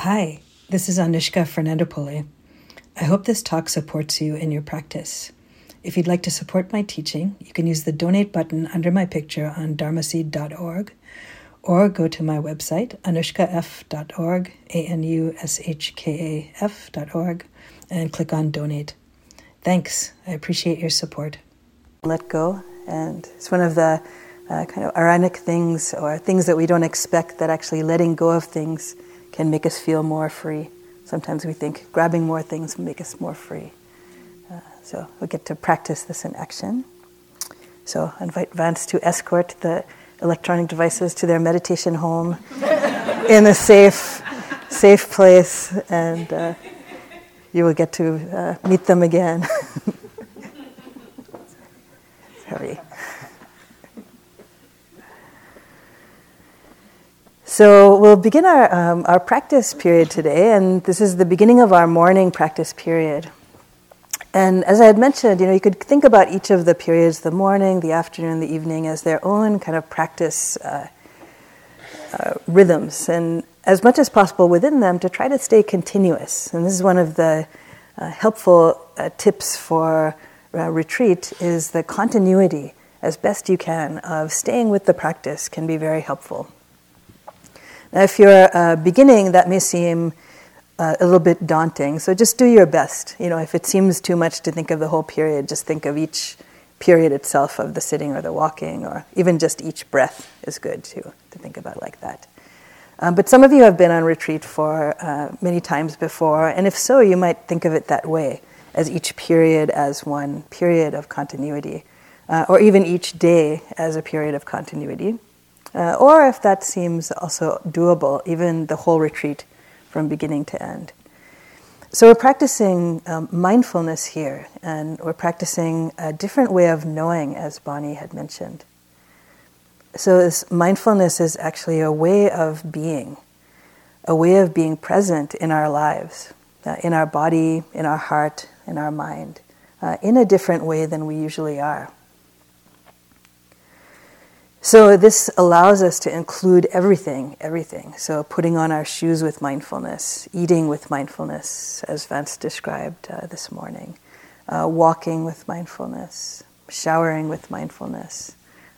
Hi, this is Anushka Fernandopulle. I hope this talk supports you in your practice. If you'd like to support my teaching, you can use the donate button under my picture on dharmaseed.org or go to my website, anushkaf.org, anushkaf.org, and click on donate. Thanks. I appreciate your support. Let go. And it's one of the kind of ironic things, or things that we don't expect, that actually letting go of things can make us feel more free. Sometimes we think grabbing more things will make us more free. So we'll get to practice this in action. So I invite Vance to escort the electronic devices to their meditation home in a safe place, and you will get to meet them again. Sorry. So we'll begin our practice period today, and this is the beginning of our morning practice period. And as I had mentioned, you could think about each of the periods, the morning, the afternoon, the evening, as their own kind of practice rhythms, and as much as possible within them to try to stay continuous. And this is one of the helpful tips for retreat, is the continuity, as best you can, of staying with the practice can be very helpful. Now, if you're beginning, that may seem a little bit daunting. So just do your best. If it seems too much to think of the whole period, just think of each period itself, of the sitting or the walking, or even just each breath is good to think about like that. But some of you have been on retreat for many times before, and if so, you might think of it that way, as each period as one period of continuity, or even each day as a period of continuity. Or if that seems also doable, even the whole retreat from beginning to end. So we're practicing mindfulness here, and we're practicing a different way of knowing, as Bonnie had mentioned. So this mindfulness is actually a way of being, present in our lives, in our body, in our heart, in our mind, in a different way than we usually are. So this allows us to include everything. So putting on our shoes with mindfulness, eating with mindfulness, as Vance described this morning, walking with mindfulness, showering with mindfulness,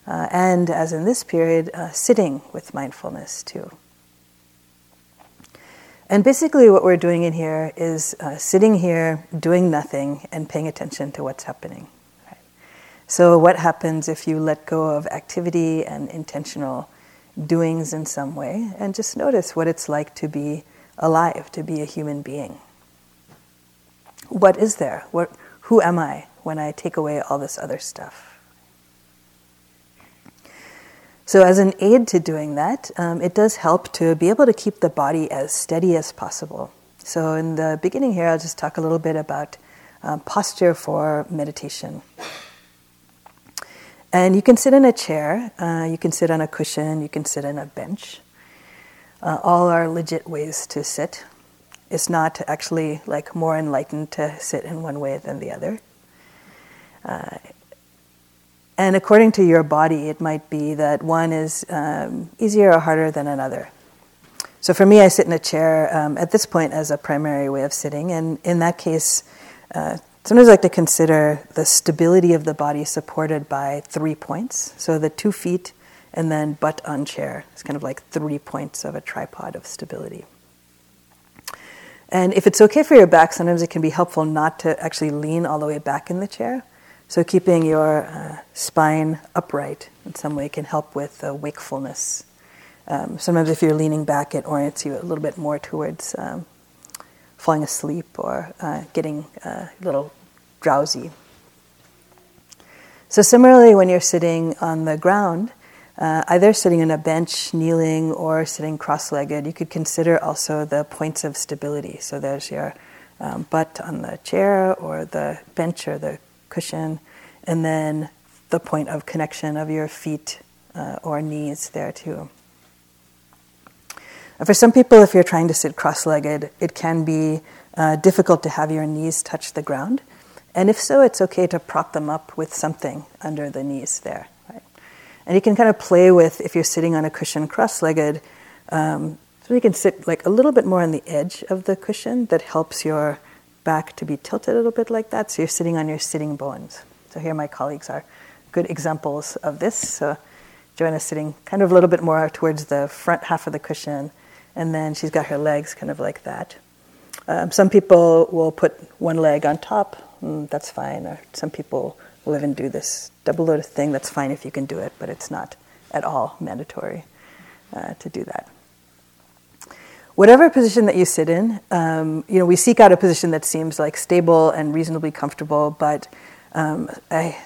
and as in this period, sitting with mindfulness too. And basically what we're doing in here is sitting here, doing nothing, and paying attention to what's happening. So what happens if you let go of activity and intentional doings in some way, and just notice what it's like to be alive, to be a human being? What is there? Who am I when I take away all this other stuff? So as an aid to doing that, it does help to be able to keep the body as steady as possible. So in the beginning here, I'll just talk a little bit about posture for meditation. And you can sit in a chair, you can sit on a cushion, you can sit on a bench. All are legit ways to sit. It's not actually more enlightened to sit in one way than the other. And according to your body, it might be that one is easier or harder than another. So for me, I sit in a chair at this point as a primary way of sitting, and in that case, sometimes I like to consider the stability of the body supported by 3 points. So the 2 feet and then butt on chair. It's kind of like 3 points of a tripod of stability. And if it's okay for your back, sometimes it can be helpful not to actually lean all the way back in the chair. So keeping your spine upright in some way can help with wakefulness. Sometimes if you're leaning back, it orients you a little bit more towards falling asleep or getting a little drowsy. So similarly, when you're sitting on the ground, either sitting on a bench, kneeling, or sitting cross-legged, you could consider also the points of stability. So there's your butt on the chair or the bench or the cushion, and then the point of connection of your feet or knees there too. For some people, if you're trying to sit cross-legged, it can be difficult to have your knees touch the ground. And if so, it's okay to prop them up with something under the knees there. Right? And you can kind of play with, if you're sitting on a cushion cross-legged, So you can sit like a little bit more on the edge of the cushion. That helps your back to be tilted a little bit like that. So you're sitting on your sitting bones. So here my colleagues are good examples of this. So Joanna's sitting kind of a little bit more towards the front half of the cushion, and then she's got her legs kind of like that. Some people will put one leg on top, that's fine, or some people will even do this double lotus thing. That's fine if you can do it, but it's not at all mandatory to do that. Whatever position that you sit in, we seek out a position that seems like stable and reasonably comfortable, but I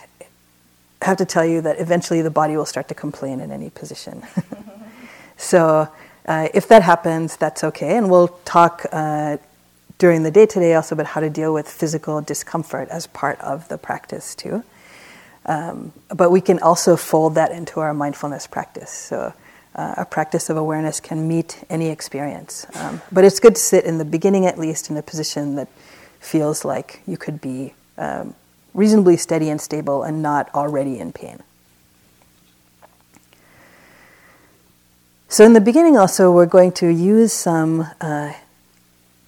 have to tell you that eventually the body will start to complain in any position. So if that happens, that's okay. And we'll talk during the day today also about how to deal with physical discomfort as part of the practice too. But we can also fold that into our mindfulness practice. So a practice of awareness can meet any experience. But it's good to sit in the beginning at least in a position that feels like you could be reasonably steady and stable and not already in pain. So in the beginning also, we're going to use some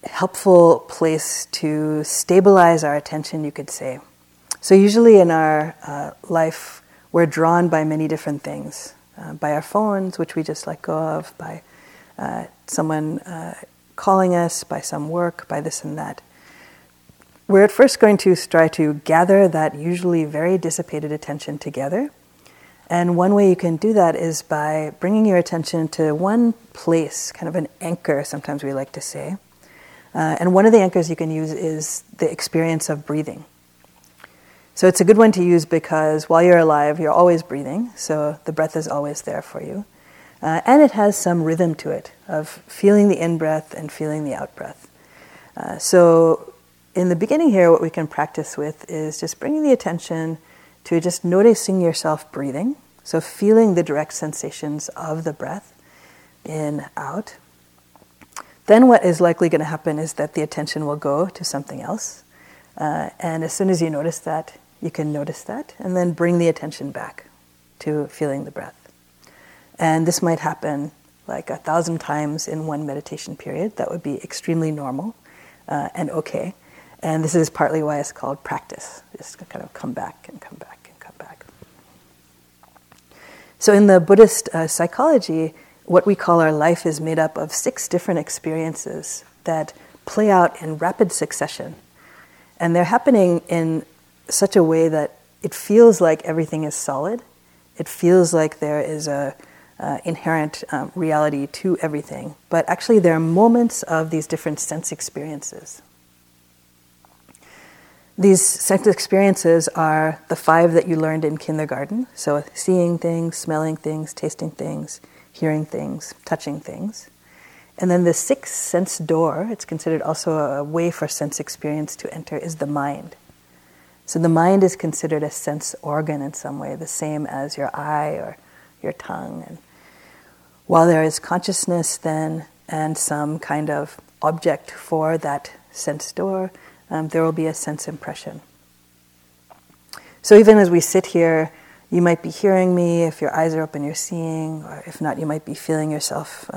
helpful place to stabilize our attention, you could say. So usually in our life, we're drawn by many different things. By our phones, which we just let go of, by someone calling us, by some work, by this and that. We're at first going to try to gather that usually very dissipated attention together. And one way you can do that is by bringing your attention to one place, kind of an anchor, sometimes we like to say. And one of the anchors you can use is the experience of breathing. So it's a good one to use because while you're alive, you're always breathing, so the breath is always there for you. And it has some rhythm to it of feeling the in-breath and feeling the out-breath. So in the beginning here, what we can practice with is just bringing the attention to just noticing yourself breathing, so feeling the direct sensations of the breath in, out. Then what is likely going to happen is that the attention will go to something else. And as soon as you notice that, you can notice that, and then bring the attention back to feeling the breath. And this might happen like 1,000 times in one meditation period. That would be extremely normal and okay. And this is partly why it's called practice. Just kind of come back and come back and come back. So in the Buddhist psychology, what we call our life is made up of 6 different experiences that play out in rapid succession. And they're happening in such a way that it feels like everything is solid. It feels like there is a inherent reality to everything. But actually there are moments of these different sense experiences. These sense experiences are the 5 that you learned in kindergarten. So seeing things, smelling things, tasting things, hearing things, touching things. And then the 6th sense door, it's considered also a way for sense experience to enter, is the mind. So the mind is considered a sense organ in some way, the same as your eye or your tongue. And while there is consciousness then and some kind of object for that sense door, there will be a sense impression. So even as we sit here, you might be hearing me. If your eyes are open, you're seeing. Or if not, you might be feeling yourself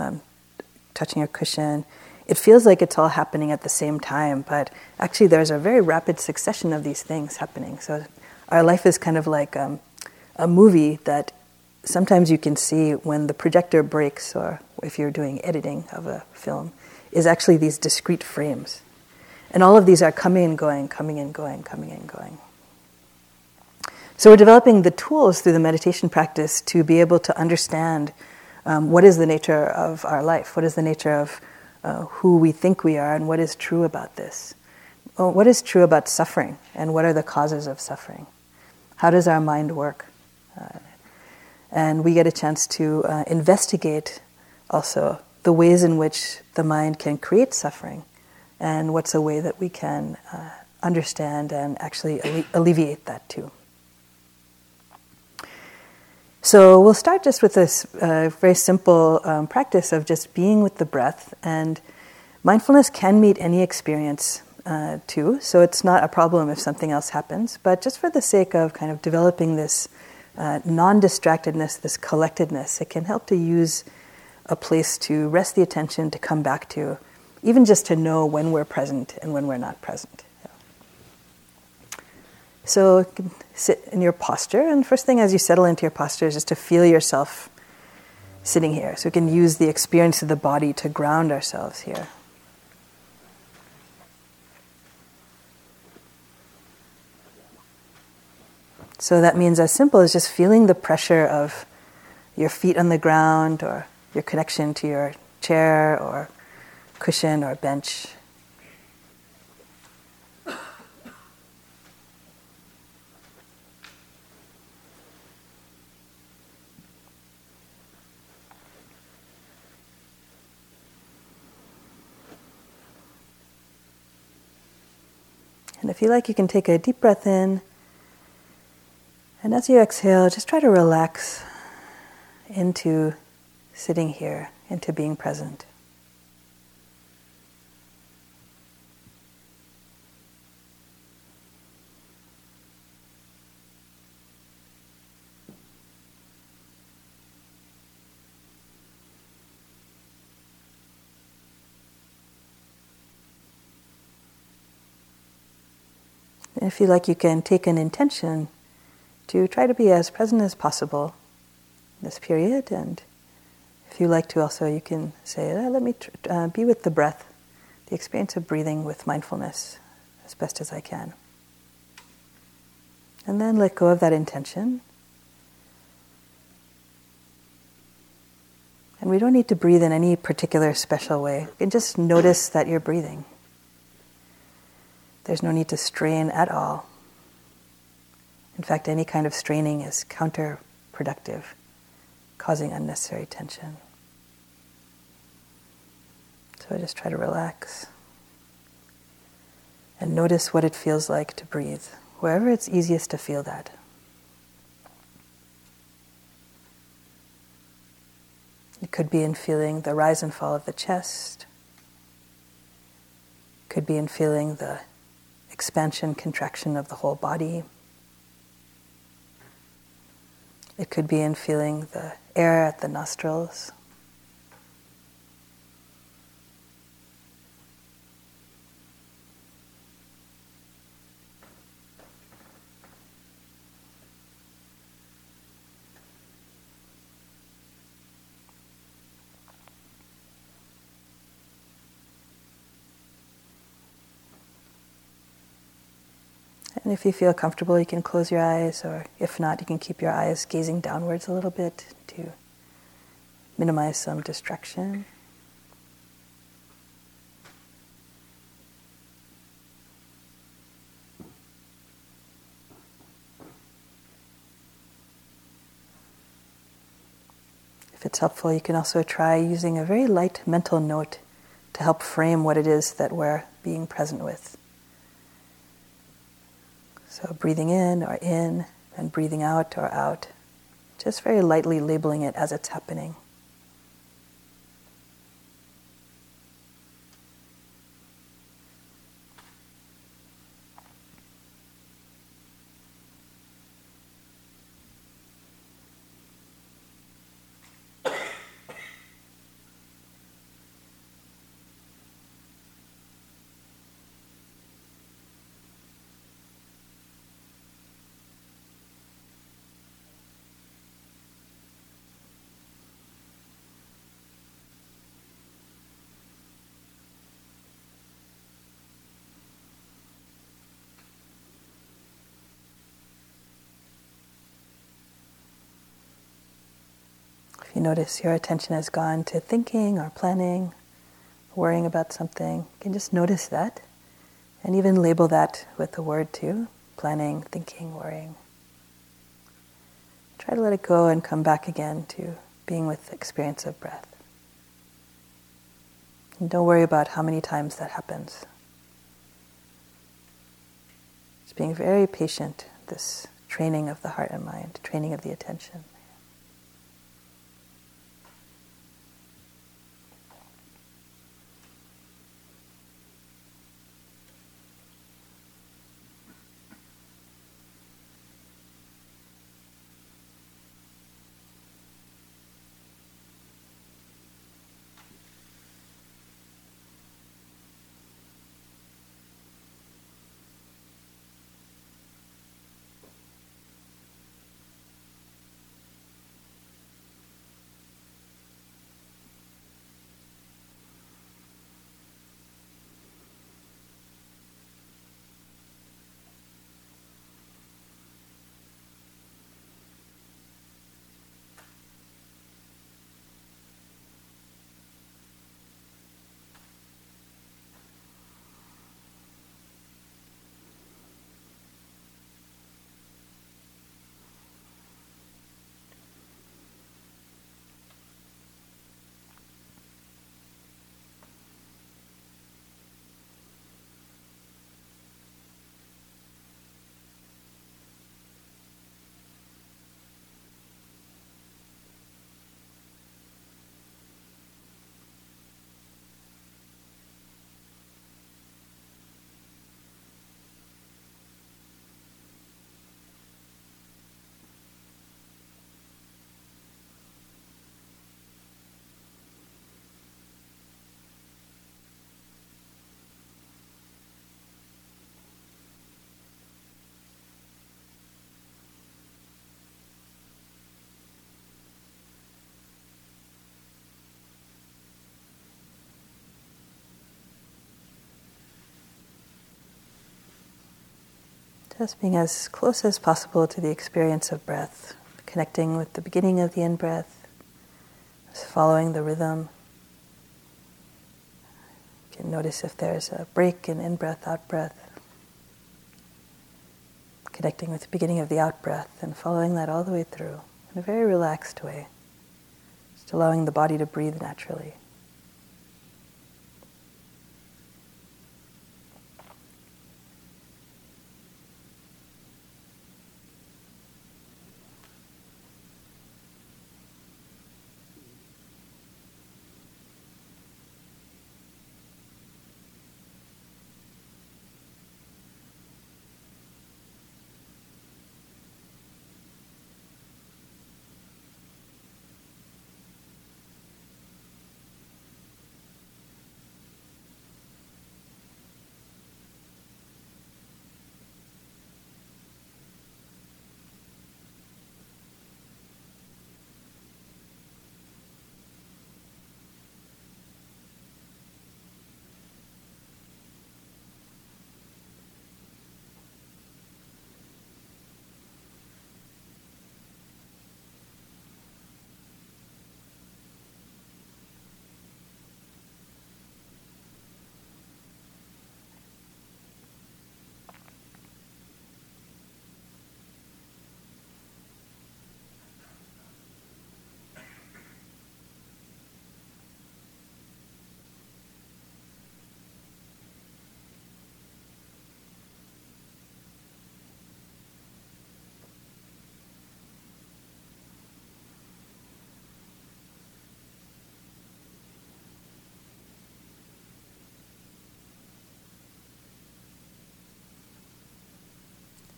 touching your cushion. It feels like it's all happening at the same time, but actually there's a very rapid succession of these things happening. So our life is kind of like a movie that sometimes you can see when the projector breaks, or if you're doing editing of a film, is actually these discrete frames. And all of these are coming and going, coming and going, coming and going. So we're developing the tools through the meditation practice to be able to understand what is the nature of our life? What is the nature of who we think we are, and what is true about this? What is true about suffering, and what are the causes of suffering? How does our mind work? And we get a chance to investigate also the ways in which the mind can create suffering, and what's a way that we can understand and actually alleviate that too. So we'll start just with this very simple practice of just being with the breath. And mindfulness can meet any experience too, so it's not a problem if something else happens. But just for the sake of kind of developing this non-distractedness, this collectedness, it can help to use a place to rest the attention, to come back to, even just to know when we're present and when we're not present. So you can sit in your posture, and first thing as you settle into your posture is just to feel yourself sitting here. So we can use the experience of the body to ground ourselves here. So that means as simple as just feeling the pressure of your feet on the ground or your connection to your chair or cushion or bench. And if you like, you can take a deep breath in. And as you exhale, just try to relax into sitting here, into being present. And if you like, you can take an intention to try to be as present as possible in this period. And if you like to also, you can say, let me be with the breath, the experience of breathing with mindfulness as best as I can. And then let go of that intention. And we don't need to breathe in any particular special way. You can just notice that you're breathing. There's no need to strain at all. In fact, any kind of straining is counterproductive, causing unnecessary tension. So I just try to relax and notice what it feels like to breathe, wherever it's easiest to feel that. It could be in feeling the rise and fall of the chest. It could be in feeling the expansion, contraction of the whole body. It could be in feeling the air at the nostrils. And if you feel comfortable, you can close your eyes, or if not, you can keep your eyes gazing downwards a little bit to minimize some distraction. If it's helpful, you can also try using a very light mental note to help frame what it is that we're being present with. So breathing in, and breathing out or out. Just very lightly labeling it as it's happening. If you notice your attention has gone to thinking or planning, worrying about something, you can just notice that and even label that with the word too, planning, thinking, worrying. Try to let it go and come back again to being with the experience of breath. And don't worry about how many times that happens. Just being very patient, this training of the heart and mind, training of the attention. Just being as close as possible to the experience of breath, connecting with the beginning of the in-breath, just following the rhythm. You can notice if there's a break in in-breath, out-breath. Connecting with the beginning of the out-breath and following that all the way through in a very relaxed way, just allowing the body to breathe naturally.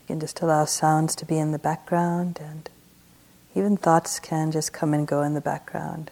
And just allow sounds to be in the background, and even thoughts can just come and go in the background.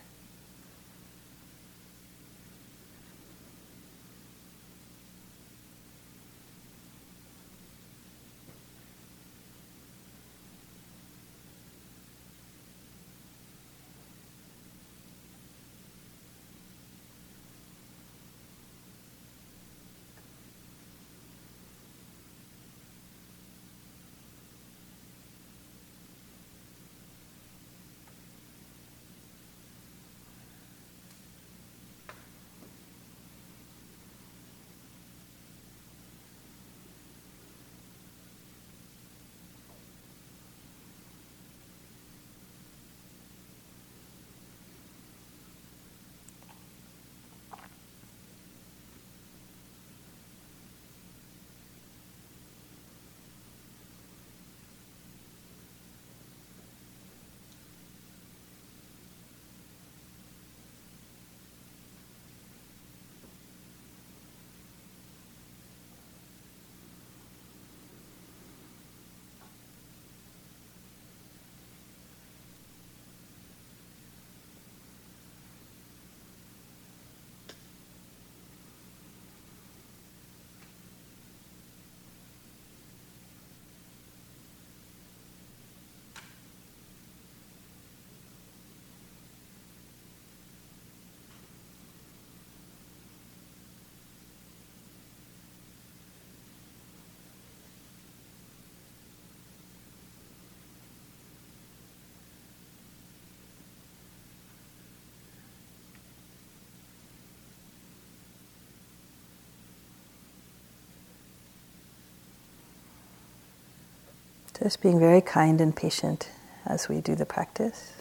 Just being very kind and patient as we do the practice.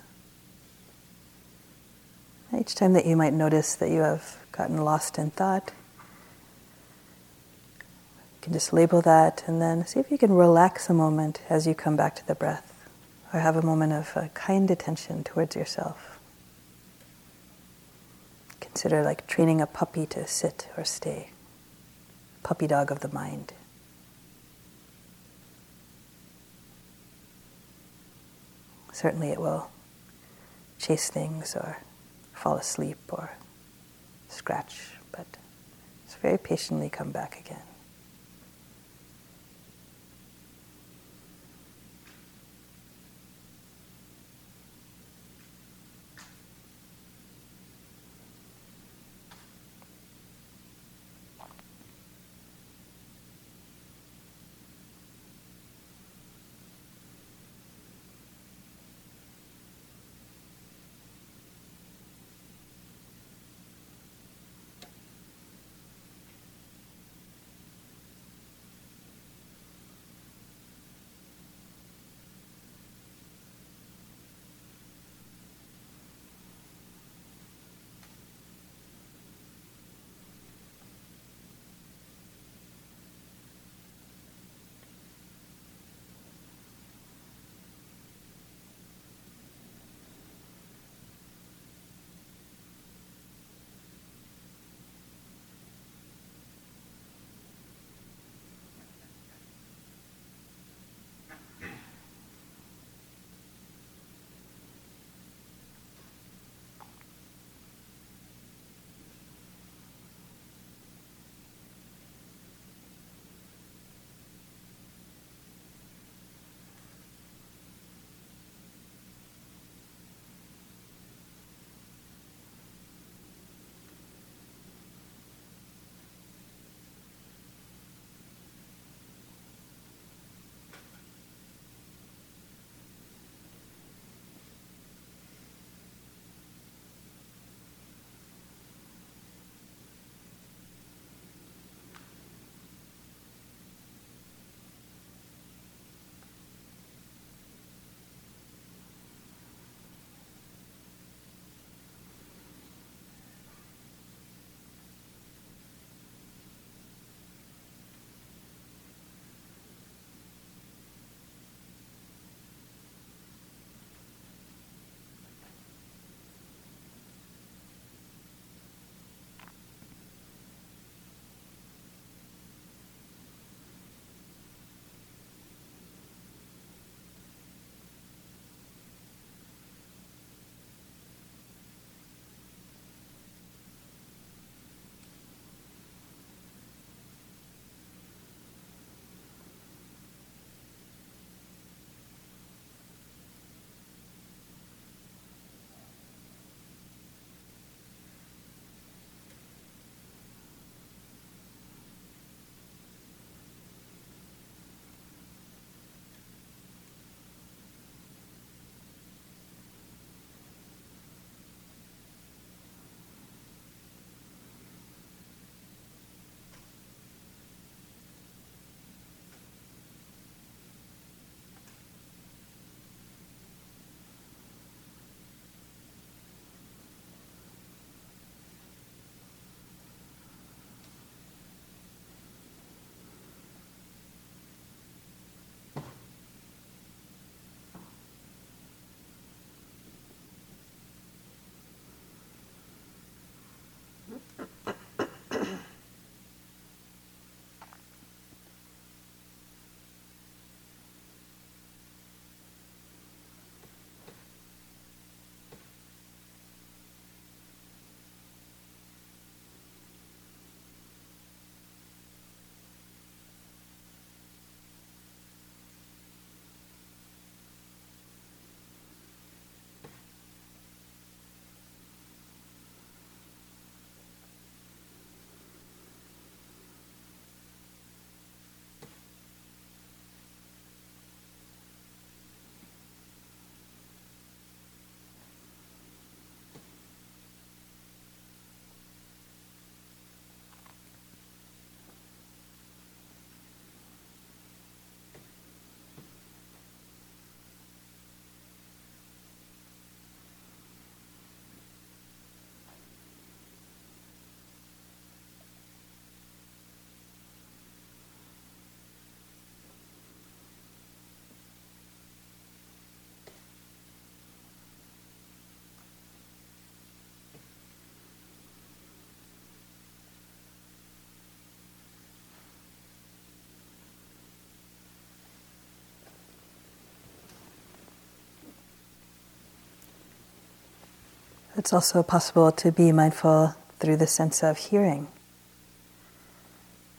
Each time that you might notice that you have gotten lost in thought, you can just label that and then see if you can relax a moment as you come back to the breath, or have a moment of kind attention towards yourself. Consider like training a puppy to sit or stay, puppy dog of the mind. Certainly it will chase things or fall asleep or scratch, but just very patiently come back again. It's also possible to be mindful through the sense of hearing.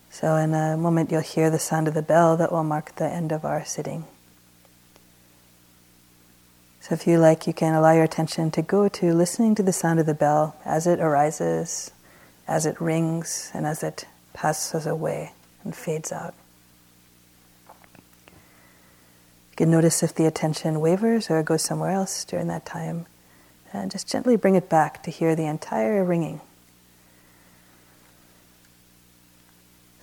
So in a moment you'll hear the sound of the bell that will mark the end of our sitting. So if you like, you can allow your attention to go to listening to the sound of the bell as it arises, as it rings, and as it passes away and fades out. You can notice if the attention wavers or goes somewhere else during that time, and just gently bring it back to hear the entire ringing.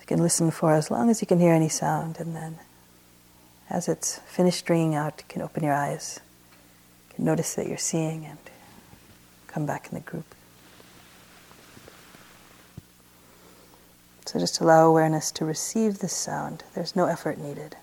You can listen for as long as you can hear any sound, and then as it's finished ringing out, you can open your eyes, you can notice that you're seeing, and come back in the group. So just allow awareness to receive this sound. There's no effort needed.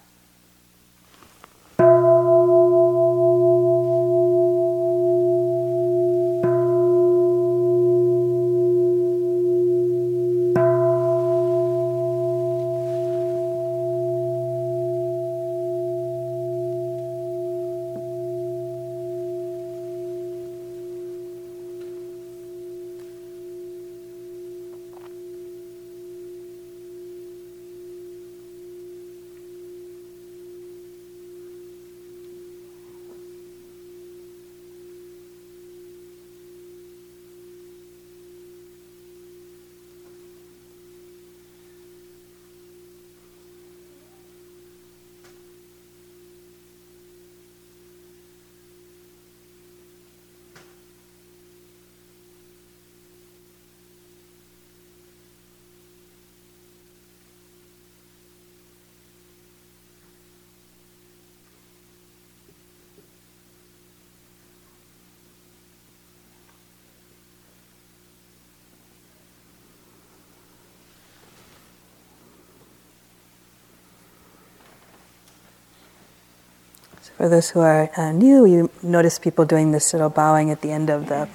For those who are new, you notice people doing this little bowing at the end of the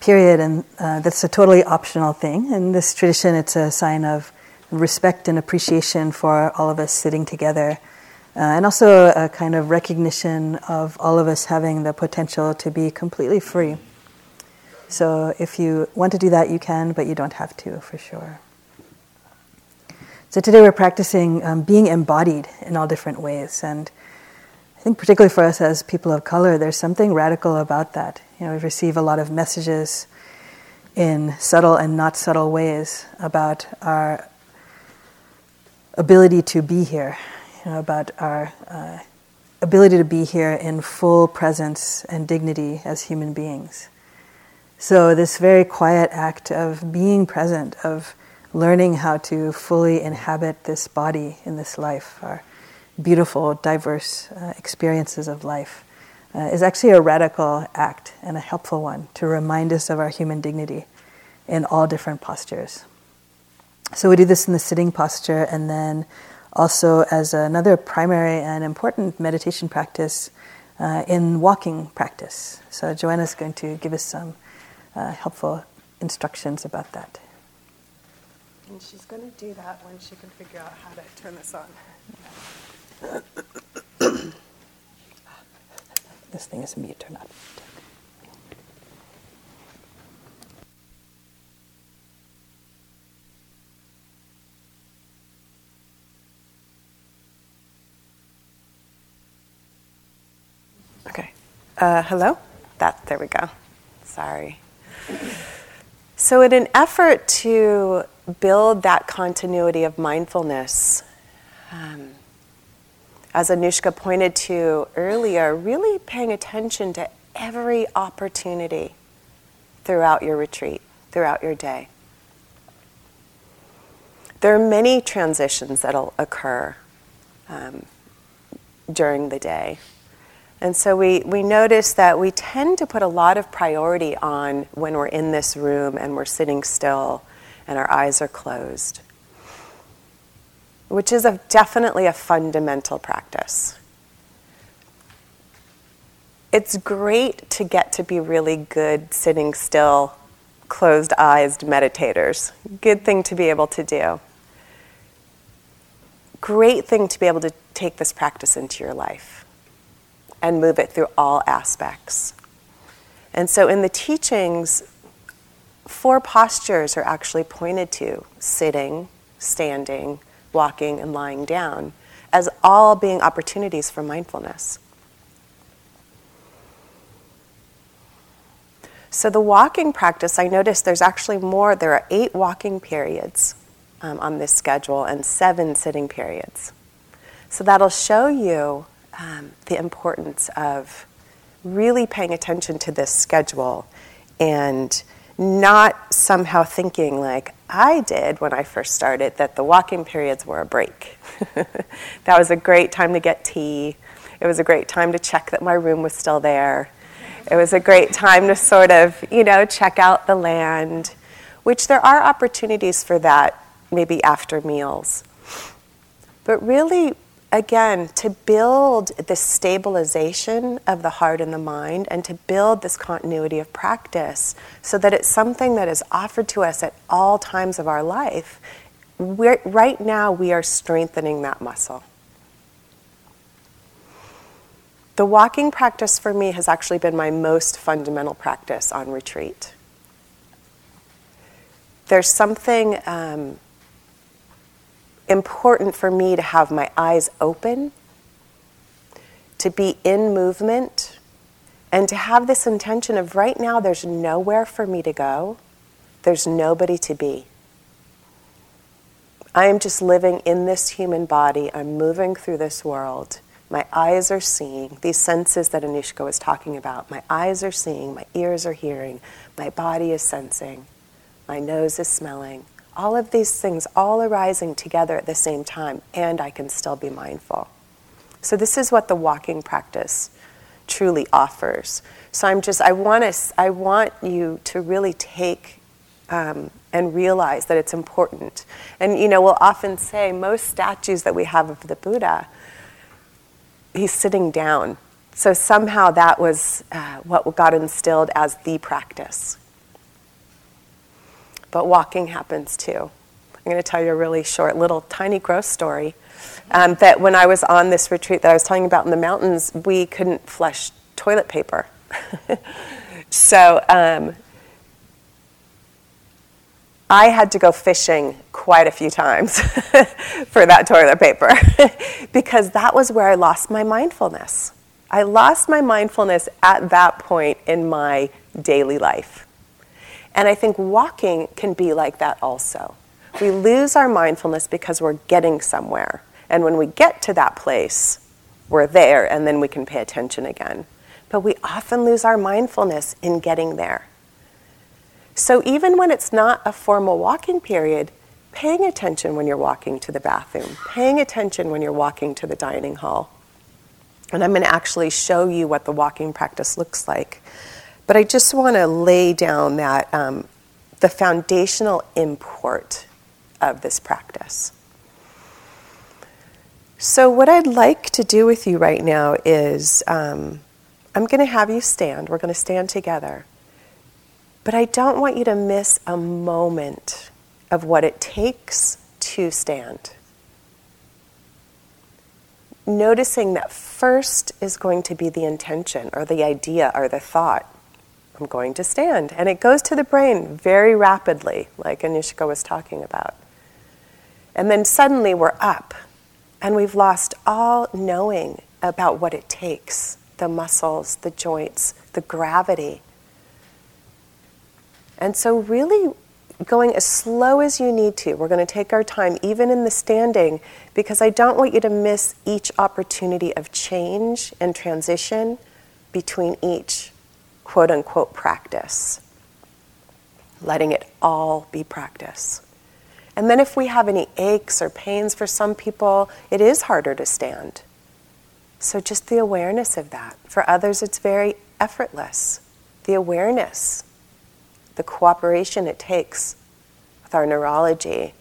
period, and that's a totally optional thing. In this tradition, it's a sign of respect and appreciation for all of us sitting together, and also a kind of recognition of all of us having the potential to be completely free. So if you want to do that, you can, but you don't have to, for sure. So today we're practicing being embodied in all different ways, and I think particularly for us as people of color, there's something radical about that. You know, we receive a lot of messages in subtle and not subtle ways about our ability to be here, you know, about our ability to be here in full presence and dignity as human beings. So this very quiet act of being present, of learning how to fully inhabit this body in this life, our beautiful, diverse experiences of life is actually a radical act and a helpful one to remind us of our human dignity in all different postures. So we do this in the sitting posture, and then also as another primary and important meditation practice in walking practice. So Joanna's going to give us some helpful instructions about that. And she's going to do that when she can figure out how to turn this on. This thing is mute or not. Okay. Hello? There we go. Sorry. So in an effort to build that continuity of mindfulness, as Anushka pointed to earlier, really paying attention to every opportunity throughout your retreat, throughout your day. There are many transitions that'll occur during the day. And so we notice that we tend to put a lot of priority on when we're in this room and we're sitting still and our eyes are closed, which is definitely a fundamental practice. It's great to get to be really good sitting still, closed-eyed meditators. Good thing to be able to do. Great thing to be able to take this practice into your life and move it through all aspects. And so in the teachings, four postures are actually pointed to: sitting, standing, walking, and lying down, as all being opportunities for mindfulness. So the walking practice, I noticed there's actually more. There are 8 walking periods on this schedule and 7 sitting periods. So that'll show you the importance of really paying attention to this schedule and not somehow thinking, like I did when I first started, that the walking periods were a break. That was a great time to get tea. It was a great time to check that my room was still there. It was a great time to sort of, check out the land, which there are opportunities for that, maybe after meals. But really, again, to build this stabilization of the heart and the mind and to build this continuity of practice so that it's something that is offered to us at all times of our life. Right now, we are strengthening that muscle. The walking practice for me has actually been my most fundamental practice on retreat. There's something important for me to have my eyes open, to be in movement, and to have this intention of right now there's nowhere for me to go, there's nobody to be. I am just living in this human body, I'm moving through this world. My eyes are seeing, these senses that Anushka was talking about. My eyes are seeing, my ears are hearing, my body is sensing, my nose is smelling. All of these things all arising together at the same time, and I can still be mindful. So this is what the walking practice truly offers. So I want you to really take and realize that it's important. And we'll often say most statues that we have of the Buddha, he's sitting down. So somehow that was what got instilled as the practice. But walking happens too. I'm going to tell you a really short, little, tiny, gross story. That when I was on this retreat that I was telling you about in the mountains, we couldn't flush toilet paper. So I had to go fishing quite a few times for that toilet paper because that was where I lost my mindfulness. I lost my mindfulness at that point in my daily life. And I think walking can be like that also. We lose our mindfulness because we're getting somewhere. And when we get to that place, we're there and then we can pay attention again. But we often lose our mindfulness in getting there. So even when it's not a formal walking period, paying attention when you're walking to the bathroom, paying attention when you're walking to the dining hall. And I'm going to actually show you what the walking practice looks like. But I just want to lay down that the foundational import of this practice. So what I'd like to do with you right now is I'm going to have you stand. We're going to stand together. But I don't want you to miss a moment of what it takes to stand. Noticing that first is going to be the intention or the idea or the thought. I'm going to stand. And it goes to the brain very rapidly, like Anushka was talking about. And then suddenly we're up and we've lost all knowing about what it takes, the muscles, the joints, the gravity. And so really going as slow as you need to. We're going to take our time even in the standing because I don't want you to miss each opportunity of change and transition between each quote-unquote practice. Letting it all be practice. And then if we have any aches or pains, for some people, it is harder to stand. So just the awareness of that. For others, it's very effortless. The awareness, the cooperation it takes with our neurology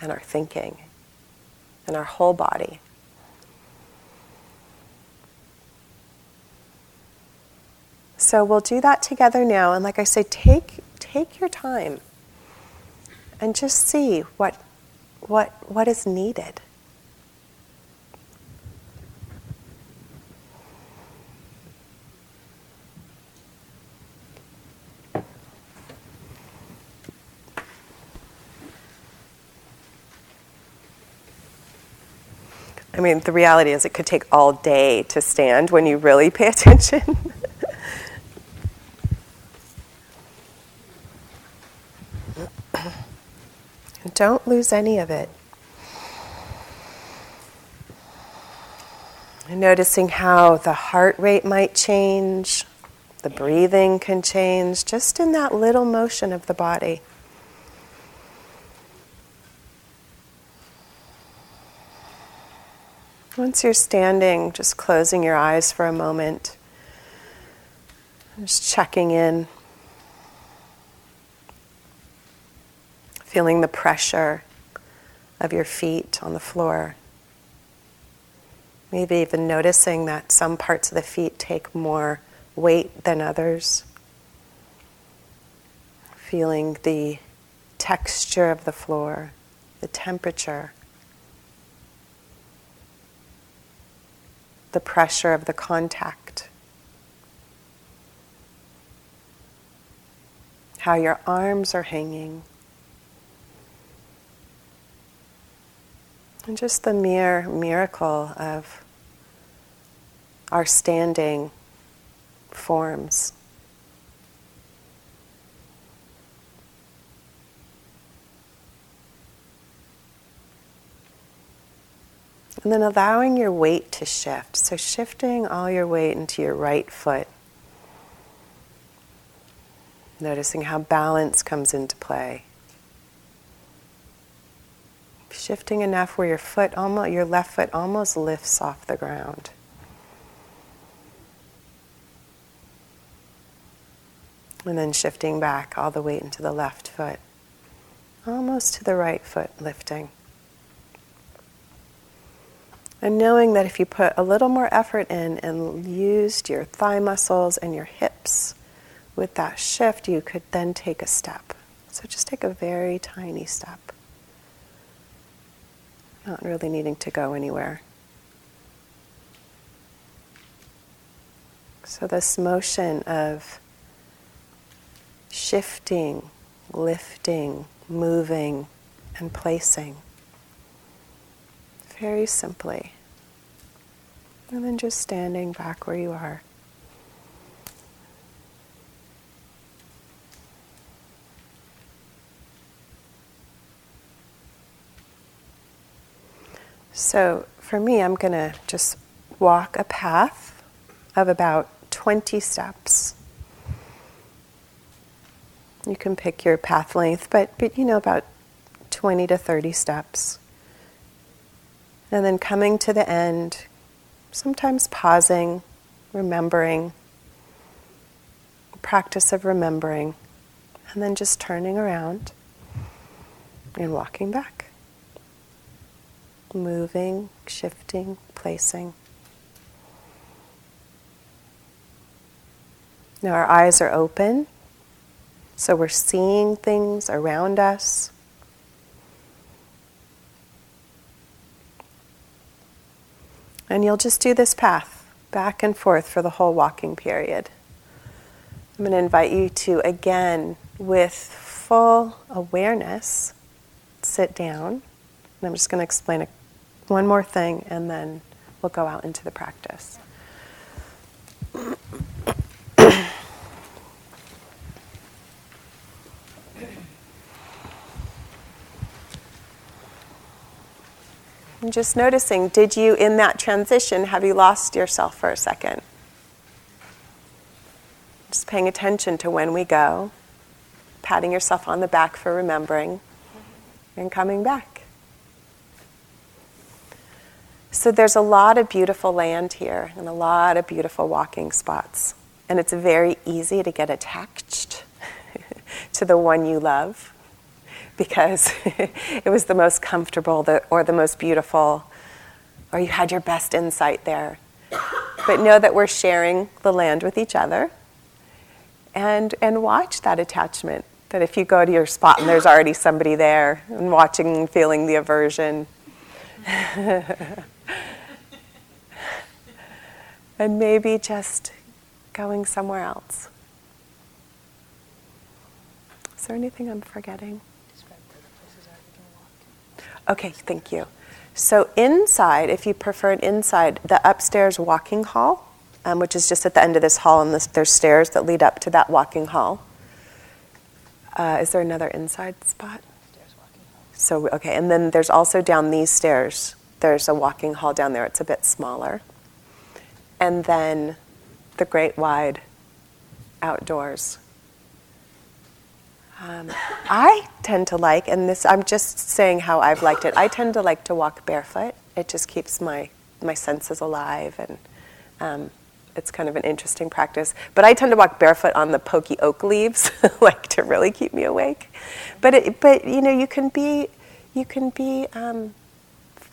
and our thinking and our whole body. So we'll do that together now. And like I say, take your time and just see what is needed. I mean, the reality is it could take all day to stand when you really pay attention. And don't lose any of it. And noticing how the heart rate might change, the breathing can change, just in that little motion of the body. Once you're standing, just closing your eyes for a moment, just checking in, feeling the pressure of your feet on the floor. Maybe even noticing that some parts of the feet take more weight than others. Feeling the texture of the floor, the temperature, the pressure of the contact. How your arms are hanging. And just the mere miracle of our standing forms. And then allowing your weight to shift. So shifting all your weight into your right foot. Noticing how balance comes into play. Shifting enough where your left foot almost lifts off the ground. And then shifting back all the weight into the left foot. Almost to the right foot, lifting. And knowing that if you put a little more effort in and used your thigh muscles and your hips with that shift, you could then take a step. So just take a very tiny step. Not really needing to go anywhere. So this motion of shifting, lifting, moving, and placing. Very simply. And then just standing back where you are. So for me, I'm going to just walk a path of about 20 steps. You can pick your path length, but about 20 to 30 steps. And then coming to the end, sometimes pausing, remembering, practice of remembering, and then just turning around and walking back. Moving, shifting, placing. Now our eyes are open, so we're seeing things around us. And you'll just do this path back and forth for the whole walking period. I'm going to invite you to, again, with full awareness, sit down. And I'm just going to explain one more thing, and then we'll go out into the practice. And just noticing, did you, in that transition, have you lost yourself for a second? Just paying attention to when we go, patting yourself on the back for remembering, and coming back. So there's a lot of beautiful land here, and a lot of beautiful walking spots. And it's very easy to get attached to the one you love, because it was the most comfortable or the most beautiful, or you had your best insight there. But know that we're sharing the land with each other, and watch that attachment, that if you go to your spot and there's already somebody there, and watching and feeling the aversion. And maybe just going somewhere else. Is there anything I'm forgetting? Okay, thank you. So inside, if you prefer an inside, the upstairs walking hall, which is just at the end of this hall, and there's stairs that lead up to that walking hall. Is there another inside spot? Stairs walking hall. So, okay, and then there's also down these stairs, there's a walking hall down there. It's a bit smaller. And then the great wide outdoors. I tend to like, and this I'm just saying how I've liked it, I tend to like to walk barefoot. It just keeps my senses alive, and it's kind of an interesting practice. But I tend to walk barefoot on the pokey oak leaves, like to really keep me awake. But you know, you can be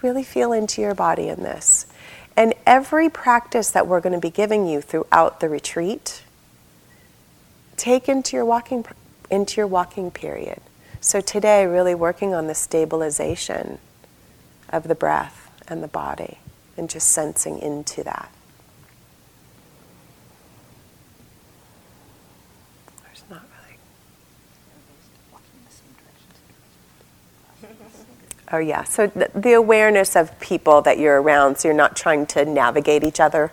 really feel into your body in this. And every practice that we're going to be giving you throughout the retreat, take into your walking period. So today, really working on the stabilization of the breath and the body, and just sensing into that. There's not really. Oh yeah. So the awareness of people that you're around, so you're not trying to navigate each other.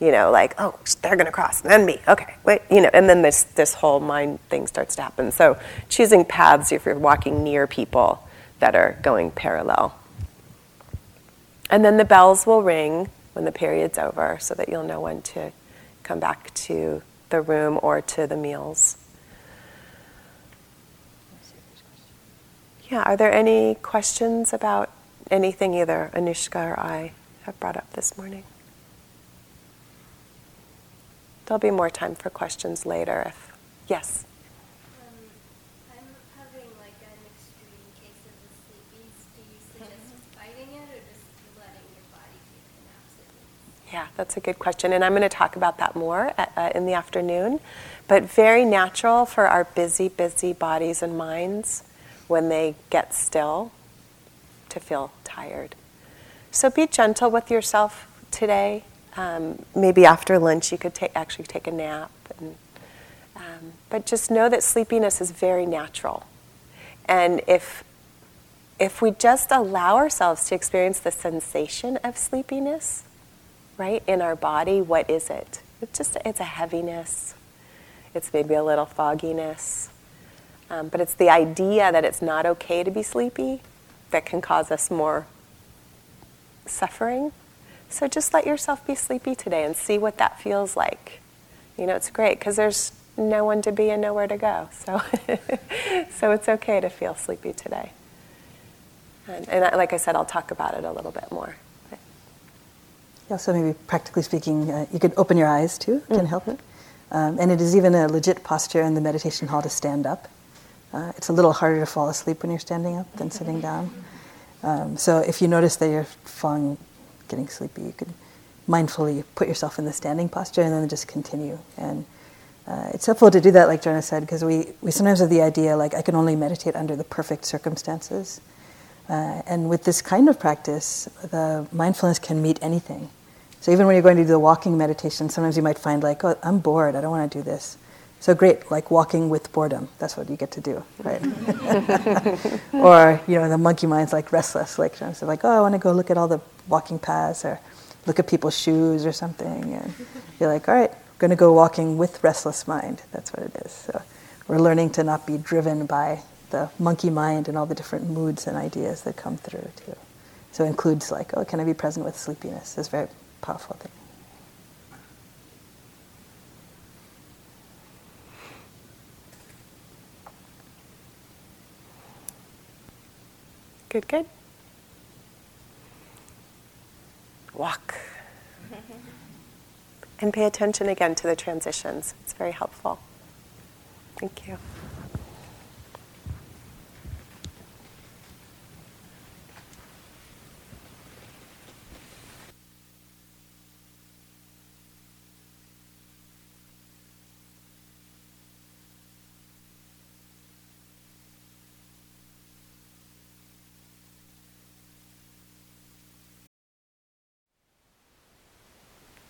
You know, like, oh, they're going to cross, and then me, okay, wait, you know, and then this whole mind thing starts to happen. So choosing paths if you're walking near people that are going parallel. And then the bells will ring when the period's over so that you'll know when to come back to the room or to the meals. Yeah, are there any questions about anything either Anushka or I have brought up this morning? There'll be more time for questions later. Yes? I'm having like an extreme case of the sleepies. Do you suggest fighting it or just letting your body take the naps it needs? Yeah, that's a good question. And I'm going to talk about that more in the afternoon. But very natural for our busy bodies and minds when they get still to feel tired. So be gentle with yourself today. Maybe after lunch you could actually take a nap. But just know that sleepiness is very natural. And if we just allow ourselves to experience the sensation of sleepiness, right, in our body, what is it? It's a heaviness. It's maybe a little fogginess. But it's the idea that it's not okay to be sleepy that can cause us more suffering. So just let yourself be sleepy today and see what that feels like. You know, it's great because there's no one to be and nowhere to go. So so it's okay to feel sleepy today. And like I said, I'll talk about it a little bit more. Yeah, so maybe practically speaking, you could open your eyes too. It can help. And it is even a legit posture in the meditation hall to stand up. It's a little harder to fall asleep when you're standing up than sitting down. So if you notice that you're getting sleepy, you could mindfully put yourself in the standing posture and then just continue. And it's helpful to do that, like Joanna said, because we sometimes have the idea, like, I can only meditate under the perfect circumstances. And with this kind of practice, the mindfulness can meet anything. So even when you're going to do the walking meditation, sometimes you might find, like, oh, I'm bored, I don't want to do this. So great, like walking with boredom. That's what you get to do, right? Or, you know, the monkey mind's like restless, like Joanna said, like, oh, I want to go look at all the walking paths or look at people's shoes or something, and you're like, all right, I'm going to go walking with restless mind. That's what it is. So we're learning to not be driven by the monkey mind and all the different moods and ideas that come through too. So it includes, like, oh, can I be present with sleepiness? It's a very powerful thing. Good. Walk. And pay attention again to the transitions. It's very helpful. Thank you.